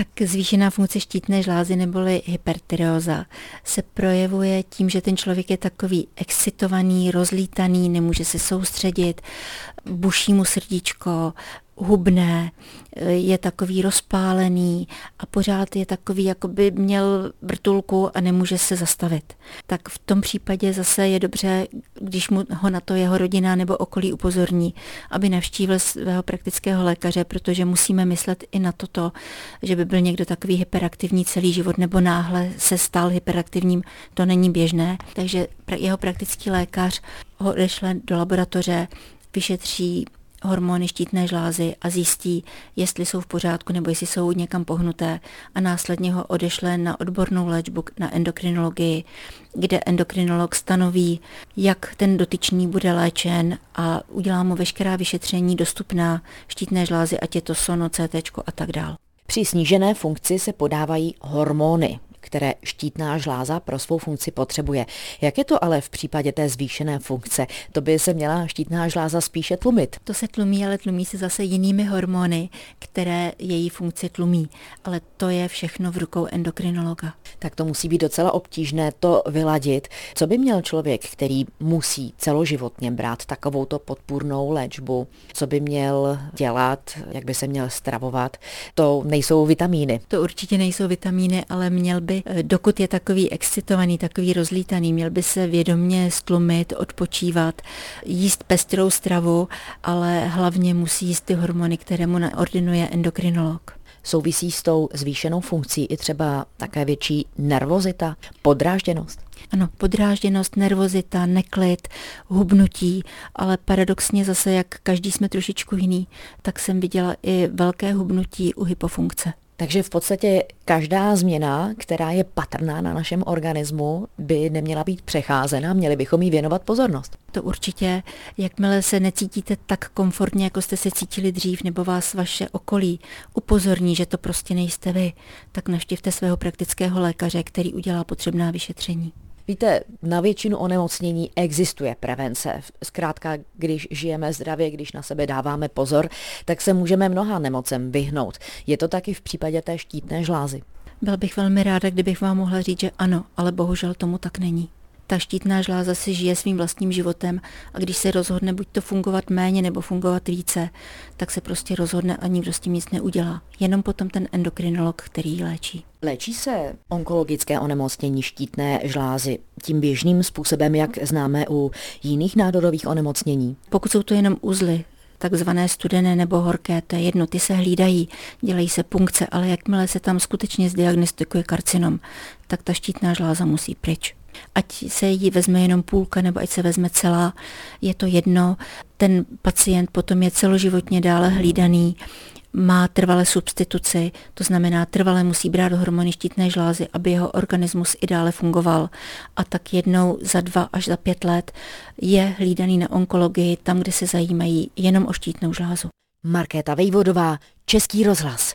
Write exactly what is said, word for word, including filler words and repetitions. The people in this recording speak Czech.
Tak zvýšená funkce štítné žlázy neboli hypertyreóza se projevuje tím, že ten člověk je takový excitovaný, rozlítaný, nemůže se soustředit, buší mu srdíčko, hubne, je takový rozpálený a pořád je takový, jako by měl vrtulku a nemůže se zastavit. Tak v tom případě zase je dobře, když mu ho na to jeho rodina nebo okolí upozorní, aby navštívil svého praktického lékaře, protože musíme myslet i na toto, že by byl někdo takový hyperaktivní celý život nebo náhle se stal hyperaktivním, to není běžné. Takže jeho praktický lékař ho odešle do laboratoře, vyšetří hormony štítné žlázy a zjistí, jestli jsou v pořádku nebo jestli jsou někam pohnuté, a následně ho odešle na odbornou léčbu na endokrinologii, kde endokrinolog stanoví, jak ten dotyčný bude léčen a udělá mu veškerá vyšetření dostupná štítné žlázy, ať je to sono, CTčko a tak dál. Při snížené funkci se podávají hormony, které štítná žláza pro svou funkci potřebuje. Jak je to ale v případě té zvýšené funkce? To by se měla štítná žláza spíše tlumit. To se tlumí, ale tlumí se zase jinými hormony, které její funkci tlumí. Ale to je všechno v rukou endokrinologa. Tak to musí být docela obtížné to vyladit. Co by měl člověk, který musí celoživotně brát takovouto podpůrnou léčbu? Co by měl dělat? Jak by se měl stravovat? To nejsou vitamíny. To určitě nejsou vitamíny, ale měl by, dokud je takový excitovaný, takový rozlítaný, měl by se vědomně stlumit, odpočívat, jíst pestrou stravu, ale hlavně musí jíst ty hormony, které mu naordinuje endokrinolog. Souvisí s tou zvýšenou funkcí i třeba také větší nervozita, podrážděnost? Ano, podrážděnost, nervozita, neklid, hubnutí, ale paradoxně zase, jak každý jsme trošičku jiný, tak jsem viděla i velké hubnutí u hypofunkce. Takže v podstatě každá změna, která je patrná na našem organismu, by neměla být přecházena, měli bychom jí věnovat pozornost. To určitě, jakmile se necítíte tak komfortně, jako jste se cítili dřív, nebo vás vaše okolí upozorní, že to prostě nejste vy, tak navštivte svého praktického lékaře, který udělá potřebná vyšetření. Víte, na většinu onemocnění existuje prevence. Zkrátka, když žijeme zdravě, když na sebe dáváme pozor, tak se můžeme mnoha nemocem vyhnout. Je to taky v případě té štítné žlázy. Byla bych velmi ráda, kdybych vám mohla říct, že ano, ale bohužel tomu tak není. Ta štítná žláza si žije svým vlastním životem a když se rozhodne buď to fungovat méně nebo fungovat více, tak se prostě rozhodne a nikdo s tím nic neudělá. Jenom potom ten endokrinolog, který ji léčí. Léčí se onkologické onemocnění štítné žlázy tím běžným způsobem, jak známe u jiných nádorových onemocnění? Pokud jsou to jenom uzly, takzvané studené nebo horké, to je jedno, ty se hlídají, dělají se punkce, ale jakmile se tam skutečně zdiagnostikuje karcinom, tak ta štítná žláza musí pryč. Ať se jí vezme jenom půlka nebo ať se vezme celá, je to jedno. Ten pacient potom je celoživotně dále hlídaný, má trvalé substituci, to znamená trvale musí brát hormony štítné žlázy, aby jeho organismus i dále fungoval. A tak jednou za dva až za pět let je hlídaný na onkologii, tam, kde se zajímají jenom o štítnou žlázu. Markéta Vejvodová, Český rozhlas.